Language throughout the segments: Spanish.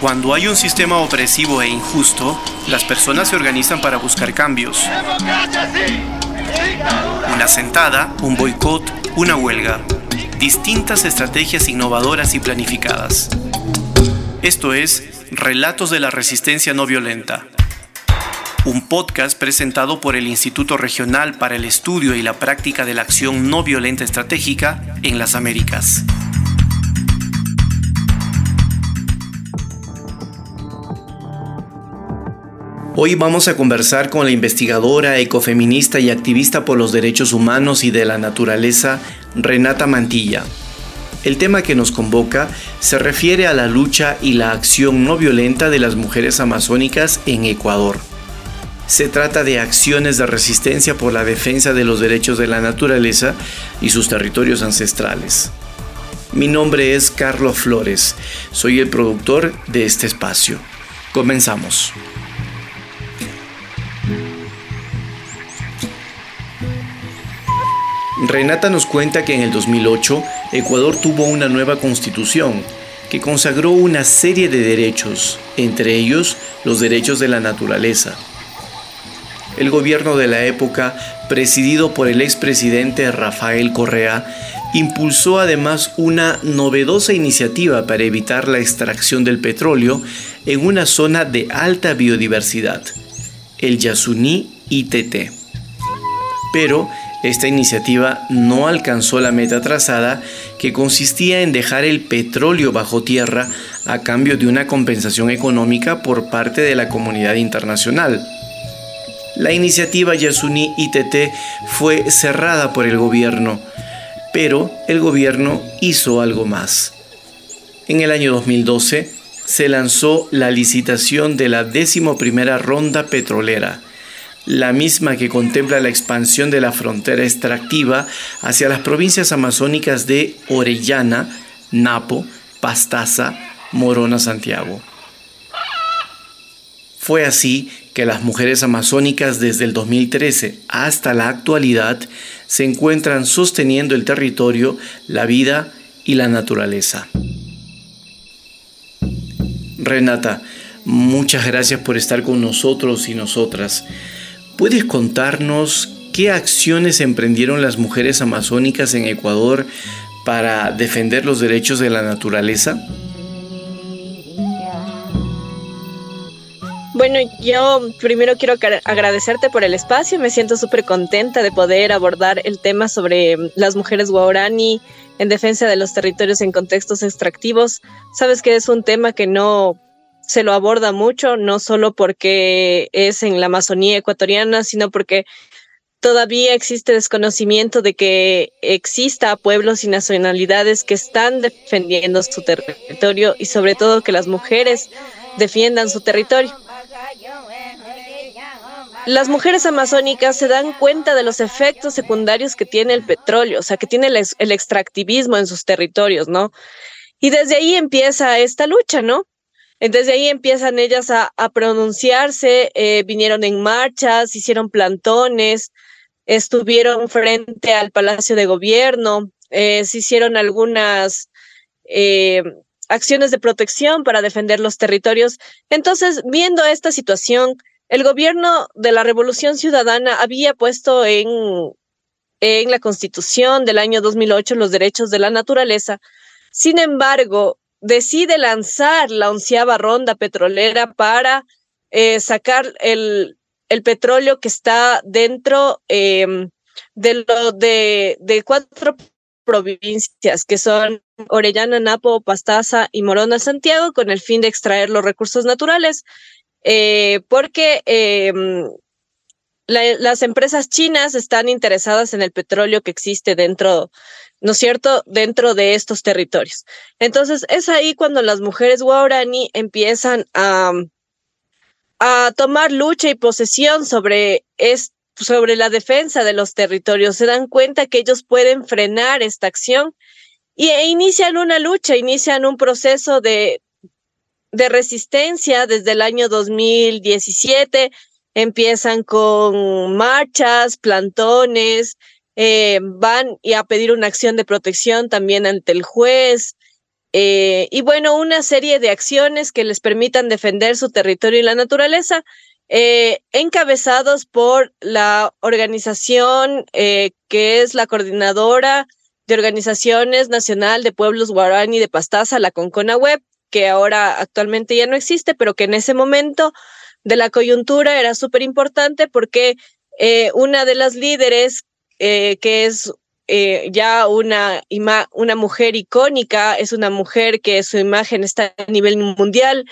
Cuando hay un sistema opresivo e injusto, las personas se organizan para buscar cambios. Una sentada, un boicot, una huelga. Distintas estrategias innovadoras y planificadas. Esto es Relatos de la Resistencia No Violenta. Un podcast presentado por el Instituto Regional para el Estudio y la Práctica de la Acción No Violenta Estratégica en las Américas. Hoy vamos a conversar con la investigadora, ecofeminista y activista por los derechos humanos y de la naturaleza, Renata Mantilla. El tema que nos convoca se refiere a la lucha y la acción no violenta de las mujeres amazónicas en Ecuador. Se trata de acciones de resistencia por la defensa de los derechos de la naturaleza y sus territorios ancestrales. Mi nombre es Carlos Flores, soy el productor de este espacio. Comenzamos. Renata nos cuenta que en el 2008 Ecuador tuvo una nueva constitución que consagró una serie de derechos, entre ellos los derechos de la naturaleza. El gobierno de la época, presidido por el expresidente Rafael Correa, impulsó además una novedosa iniciativa para evitar la extracción del petróleo en una zona de alta biodiversidad, el Yasuní ITT. Pero esta iniciativa no alcanzó la meta trazada, que consistía en dejar el petróleo bajo tierra a cambio de una compensación económica por parte de la comunidad internacional. La iniciativa Yasuní ITT fue cerrada por el gobierno, pero el gobierno hizo algo más. En el año 2012 se lanzó la licitación de la 11ª ronda petrolera, la misma que contempla la expansión de la frontera extractiva hacia las provincias amazónicas de Orellana, Napo, Pastaza, Morona, Santiago. Fue así que las mujeres amazónicas desde el 2013 hasta la actualidad se encuentran sosteniendo el territorio, la vida y la naturaleza. Renata, muchas gracias por estar con nosotros y nosotras. ¿Puedes contarnos qué acciones emprendieron las mujeres amazónicas en Ecuador para defender los derechos de la naturaleza? Bueno, yo primero quiero agradecerte por el espacio. Me siento súper contenta de poder abordar el tema sobre las mujeres Waorani en defensa de los territorios en contextos extractivos. Sabes que es un tema que no se lo aborda mucho, no solo porque es en la Amazonía ecuatoriana, sino porque todavía existe desconocimiento de que exista pueblos y nacionalidades que están defendiendo su territorio y sobre todo que las mujeres defiendan su territorio. Las mujeres amazónicas se dan cuenta de los efectos secundarios que tiene el petróleo, o sea, que tiene el extractivismo en sus territorios, ¿no? Y desde ahí empieza esta lucha, ¿no? Entonces de ahí empiezan ellas a pronunciarse, vinieron en marchas, hicieron plantones, estuvieron frente al Palacio de Gobierno, se hicieron algunas acciones de protección para defender los territorios. Entonces, viendo esta situación, el gobierno de la Revolución Ciudadana había puesto en la Constitución del año 2008 los derechos de la naturaleza. Sin embargo, decide lanzar la 11ª ronda petrolera para sacar el petróleo que está dentro de 4 provincias, que son Orellana, Napo, Pastaza y Morona, Santiago, con el fin de extraer los recursos naturales, porque las empresas chinas están interesadas en el petróleo que existe dentro, ¿no es cierto?, dentro de estos territorios. Entonces, es ahí cuando las mujeres Waorani empiezan a tomar lucha y posesión sobre la defensa de los territorios. Se dan cuenta que ellos pueden frenar esta acción e inician una lucha, inician un proceso de resistencia desde el año 2017. empiezan con marchas, plantones, van a pedir una acción de protección también ante el juez, y bueno, una serie de acciones que les permitan defender su territorio y la naturaleza, encabezados por la organización que es la Coordinadora de Organizaciones Nacional de Pueblos Guaraní de Pastaza, la CONCONAWEP, que ahora actualmente ya no existe, pero que en ese momento de la coyuntura era súper importante porque una de las líderes, que es ya una mujer icónica, es una mujer que su imagen está a nivel mundial,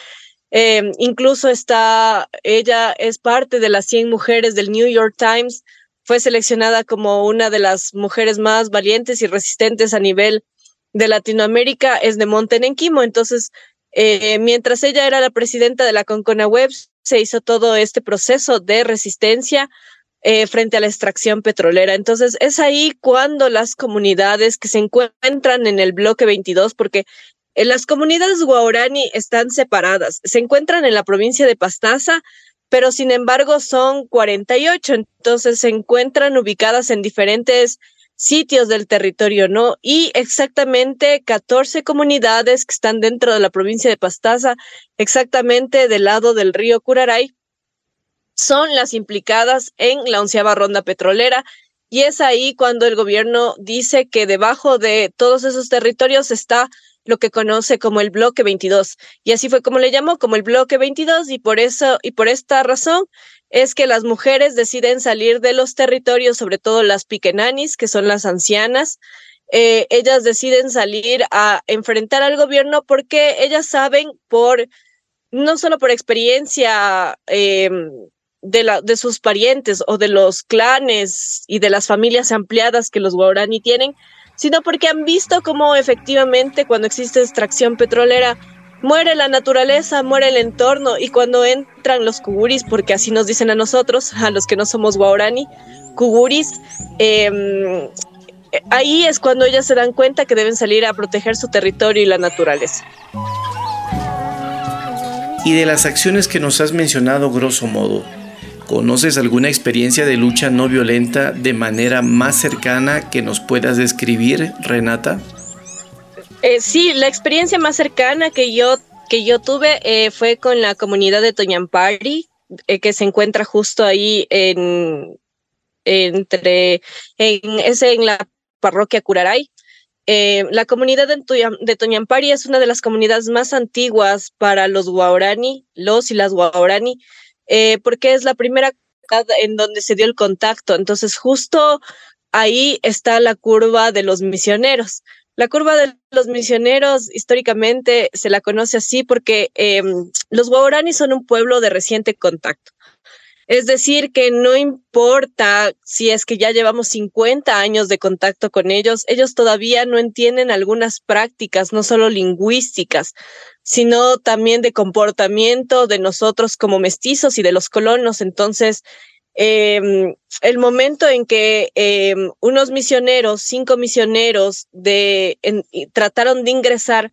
incluso ella es parte de las 100 mujeres del New York Times, fue seleccionada como una de las mujeres más valientes y resistentes a nivel de Latinoamérica, es de Montenquimo. Entonces, mientras ella era la presidenta de la CONCONAWEP, se hizo todo este proceso de resistencia frente a la extracción petrolera. Entonces es ahí cuando las comunidades que se encuentran en el bloque 22, porque las comunidades waorani están separadas, se encuentran en la provincia de Pastaza, pero sin embargo son 48, entonces se encuentran ubicadas en diferentes sitios del territorio, ¿no? Y exactamente 14 comunidades que están dentro de la provincia de Pastaza, exactamente del lado del río Curaray, son las implicadas en la 11ª ronda petrolera, y es ahí cuando el gobierno dice que debajo de todos esos territorios está lo que conoce como el bloque 22, y así fue como le llamó, como el bloque 22, y por eso y por esta razón es que las mujeres deciden salir de los territorios, sobre todo las piquenanis, que son las ancianas. Ellas deciden salir a enfrentar al gobierno porque ellas saben, no solo por experiencia de sus parientes o de los clanes y de las familias ampliadas que los waorani tienen, sino porque han visto cómo efectivamente cuando existe extracción petrolera muere la naturaleza, muere el entorno, y cuando entran los kuguris, porque así nos dicen a nosotros, a los que no somos waorani, kuguris, ahí es cuando ellas se dan cuenta que deben salir a proteger su territorio y la naturaleza. Y de las acciones que nos has mencionado, grosso modo, ¿conoces alguna experiencia de lucha no violenta de manera más cercana que nos puedas describir, Renata? Sí, la experiencia más cercana que yo tuve fue con la comunidad de Toñampari, que se encuentra justo ahí en la parroquia Curaray. La comunidad de Toñampari es una de las comunidades más antiguas para los waorani, los y las waorani, porque es la primera en donde se dio el contacto. Entonces justo ahí está la curva de los misioneros. La curva de los misioneros históricamente se la conoce así porque los waorani son un pueblo de reciente contacto. Es decir, que no importa si es que ya llevamos 50 años de contacto con ellos, ellos todavía no entienden algunas prácticas, no solo lingüísticas, sino también de comportamiento de nosotros como mestizos y de los colonos. Entonces, el momento en que unos misioneros, 5 misioneros, trataron de ingresar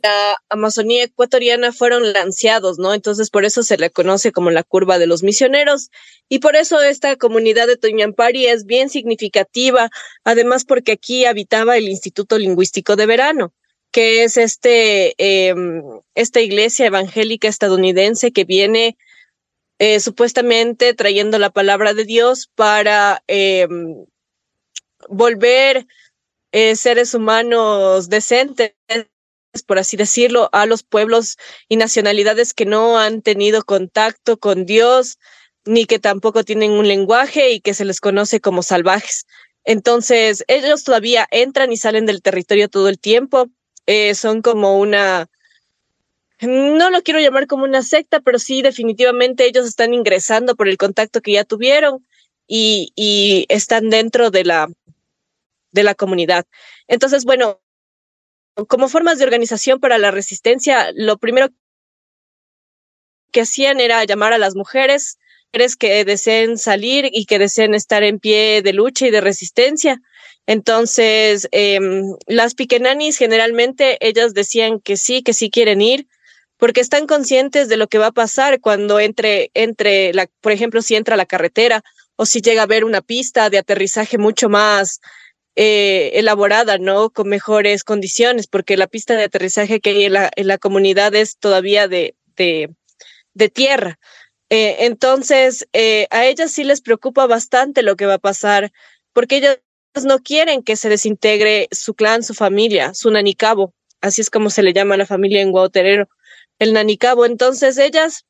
la Amazonía ecuatoriana, fueron lanceados, ¿no? Entonces por eso se le conoce como la curva de los misioneros, y por eso esta comunidad de Toñampari es bien significativa, además porque aquí habitaba el Instituto Lingüístico de Verano, que es esta iglesia evangélica estadounidense que viene supuestamente trayendo la palabra de Dios para volver seres humanos decentes, por así decirlo, a los pueblos y nacionalidades que no han tenido contacto con Dios, ni que tampoco tienen un lenguaje y que se les conoce como salvajes. Entonces, ellos todavía entran y salen del territorio todo el tiempo. Son como no lo quiero llamar como una secta, pero sí, definitivamente ellos están ingresando por el contacto que ya tuvieron y están dentro de la comunidad. Entonces, bueno, como formas de organización para la resistencia, lo primero que hacían era llamar a las mujeres que deseen salir y que deseen estar en pie de lucha y de resistencia. Entonces, las piquenanis generalmente ellas decían que sí quieren ir, porque están conscientes de lo que va a pasar cuando por ejemplo, si entra a la carretera o si llega a haber una pista de aterrizaje mucho más elaborada, ¿no? Con mejores condiciones, porque la pista de aterrizaje que hay en la comunidad es todavía de tierra. Entonces, a ellas sí les preocupa bastante lo que va a pasar, porque ellas no quieren que se desintegre su clan, su familia, su nanicabo. Así es como se le llama a la familia en Wao Terero, el nanicabo. Entonces ellas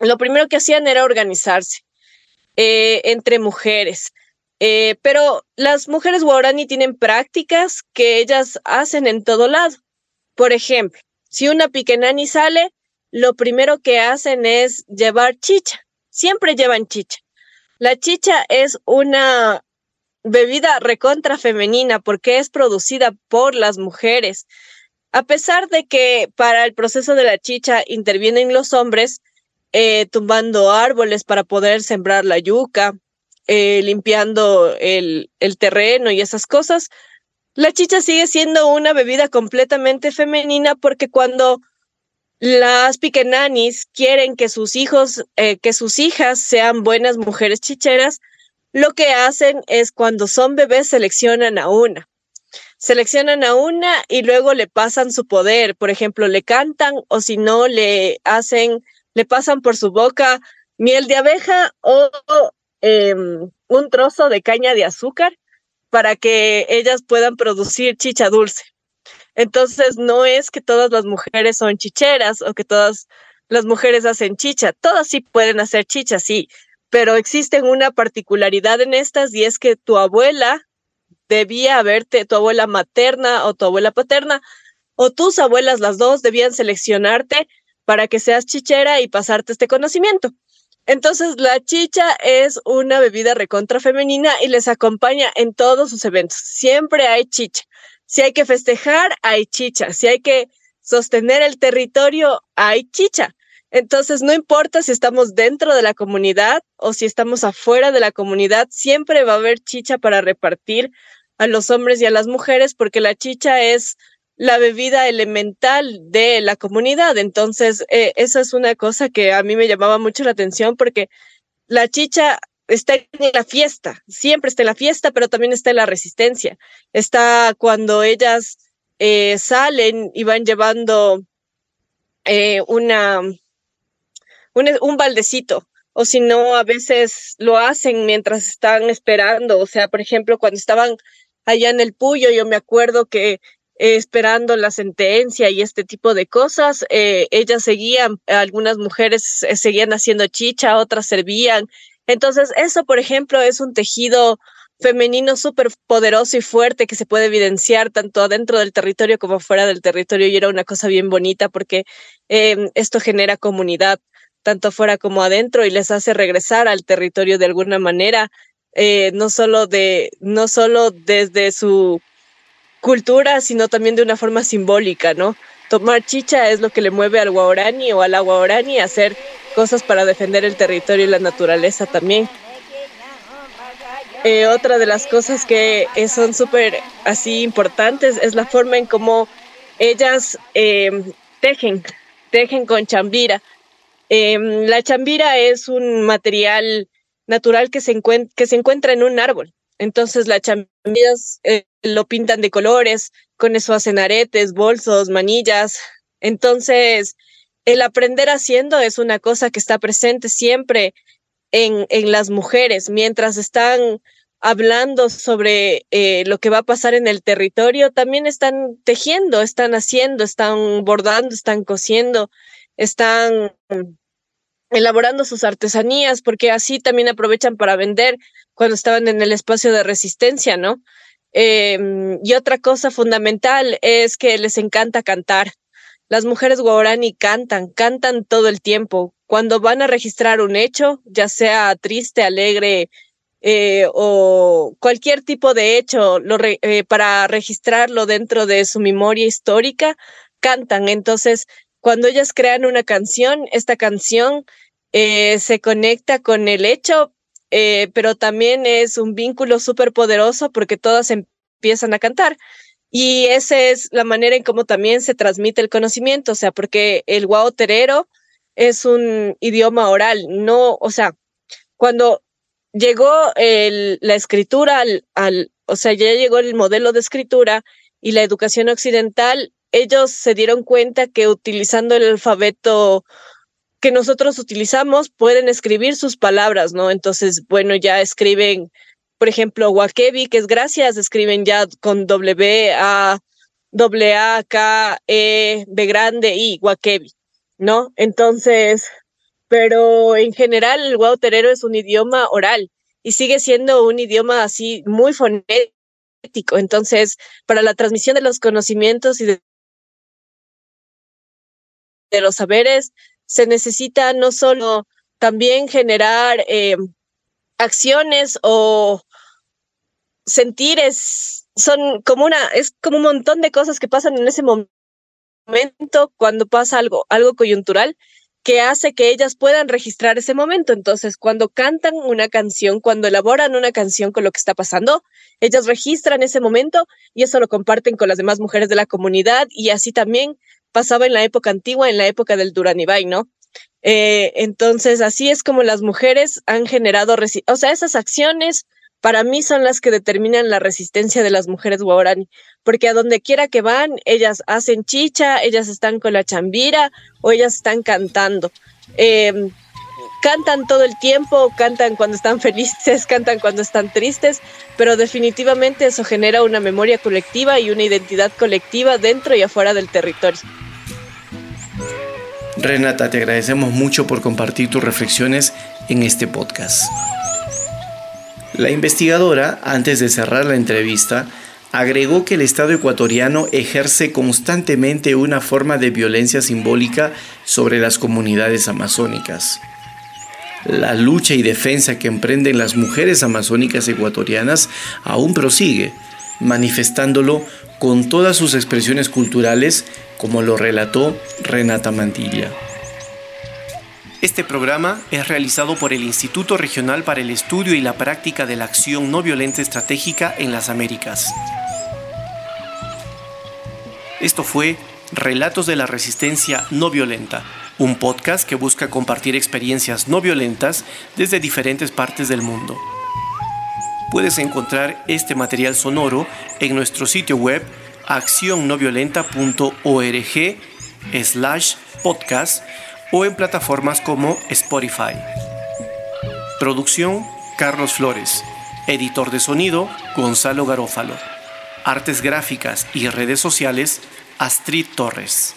lo primero que hacían era organizarse entre mujeres. Pero las mujeres waorani tienen prácticas que ellas hacen en todo lado. Por ejemplo, si una piquenani sale, lo primero que hacen es llevar chicha. Siempre llevan chicha. La chicha es una bebida recontra femenina porque es producida por las mujeres. A pesar de que para el proceso de la chicha intervienen los hombres, tumbando árboles para poder sembrar la yuca, limpiando el terreno y esas cosas, la chicha sigue siendo una bebida completamente femenina porque cuando las piquenanis quieren que sus hijas sean buenas mujeres chicheras, lo que hacen es cuando son bebés seleccionan a una y luego le pasan su poder. Por ejemplo, le cantan o si no le pasan por su boca miel de abeja o un trozo de caña de azúcar para que ellas puedan producir chicha dulce. Entonces no es que todas las mujeres son chicheras o que todas las mujeres hacen chicha. Todas sí pueden hacer chicha, sí. Pero existe una particularidad en estas y es que tu abuela materna o tu abuela paterna o tus abuelas, las dos, debían seleccionarte para que seas chichera y pasarte este conocimiento. Entonces la chicha es una bebida recontra femenina y les acompaña en todos sus eventos. Siempre hay chicha. Si hay que festejar, hay chicha. Si hay que sostener el territorio, hay chicha. Entonces, no importa si estamos dentro de la comunidad o si estamos afuera de la comunidad, siempre va a haber chicha para repartir a los hombres y a las mujeres, porque la chicha es la bebida elemental de la comunidad. Entonces, esa es una cosa que a mí me llamaba mucho la atención, porque la chicha está en la fiesta, siempre está en la fiesta, pero también está en la resistencia. Está cuando ellas salen y van llevando un baldecito, o si no, a veces lo hacen mientras están esperando. O sea, por ejemplo, cuando estaban allá en el Puyo, yo me acuerdo que esperando la sentencia y este tipo de cosas, ellas seguían, algunas mujeres seguían haciendo chicha, otras servían. Entonces eso, por ejemplo, es un tejido femenino súper poderoso y fuerte que se puede evidenciar tanto adentro del territorio como fuera del territorio, y era una cosa bien bonita porque esto genera comunidad tanto fuera como adentro y les hace regresar al territorio de alguna manera, no solo desde su cultura, sino también de una forma simbólica, ¿no? Tomar chicha es lo que le mueve al waorani o a la waorani a hacer cosas para defender el territorio y la naturaleza también. Otra de las cosas que son súper así importantes es la forma en cómo ellas tejen con chambira. La chambira es un material natural que se encuentra en un árbol. Entonces las chambiras lo pintan de colores, con eso hacen aretes, bolsos, manillas. Entonces el aprender haciendo es una cosa que está presente siempre en las mujeres. Mientras están hablando sobre lo que va a pasar en el territorio, también están tejiendo, están haciendo, están bordando, están cosiendo, están elaborando sus artesanías, porque así también aprovechan para vender cuando estaban en el espacio de resistencia, ¿no? Y otra cosa fundamental es que les encanta cantar. Las mujeres waorani cantan todo el tiempo. Cuando van a registrar un hecho, ya sea triste, alegre o cualquier tipo de hecho, para registrarlo dentro de su memoria histórica, cantan. Entonces, cuando ellas crean una canción, esta canción se conecta con el hecho, pero también es un vínculo súper poderoso porque todas empiezan a cantar. Y esa es la manera en cómo también se transmite el conocimiento, o sea, porque el Wao Terero es un idioma oral, no, o sea, cuando llegó la escritura, o sea, ya llegó el modelo de escritura y la educación occidental, ellos se dieron cuenta que utilizando el alfabeto que nosotros utilizamos pueden escribir sus palabras, ¿no? Entonces, bueno, ya escriben, por ejemplo, Wakebi, que es gracias, escriben ya con W, A, K, E, B grande, I, Wakebi, ¿no? Entonces, pero en general el Wao Terero es un idioma oral y sigue siendo un idioma así muy fonético. Entonces, para la transmisión de los conocimientos y de los saberes, se necesita no solo también generar acciones o sentires, es como un montón de cosas que pasan en ese momento cuando pasa algo coyuntural que hace que ellas puedan registrar ese momento. Entonces, cuando cantan una canción, cuando elaboran una canción con lo que está pasando, ellas registran ese momento y eso lo comparten con las demás mujeres de la comunidad, y así también pasaba en la época antigua, en la época del Duranibai, ¿no? Entonces, así es como las mujeres han generado... O sea, esas acciones para mí son las que determinan la resistencia de las mujeres waorani, porque a donde quiera que van, ellas hacen chicha, ellas están con la chambira o ellas están cantando. Cantan todo el tiempo, cantan cuando están felices, cantan cuando están tristes, pero definitivamente eso genera una memoria colectiva y una identidad colectiva dentro y afuera del territorio. Renata, te agradecemos mucho por compartir tus reflexiones en este podcast. La investigadora, antes de cerrar la entrevista, agregó que el Estado ecuatoriano ejerce constantemente una forma de violencia simbólica sobre las comunidades amazónicas. La lucha y defensa que emprenden las mujeres amazónicas ecuatorianas aún prosigue, manifestándolo con todas sus expresiones culturales, como lo relató Renata Mantilla. Este programa es realizado por el Instituto Regional para el Estudio y la Práctica de la Acción No Violenta Estratégica en las Américas. Esto fue Relatos de la Resistencia No Violenta, un podcast que busca compartir experiencias no violentas desde diferentes partes del mundo. Puedes encontrar este material sonoro en nuestro sitio web accionnoviolenta.org/podcast o en plataformas como Spotify. Producción: Carlos Flores. Editor de sonido: Gonzalo Garófalo. Artes gráficas y redes sociales: Astrid Torres.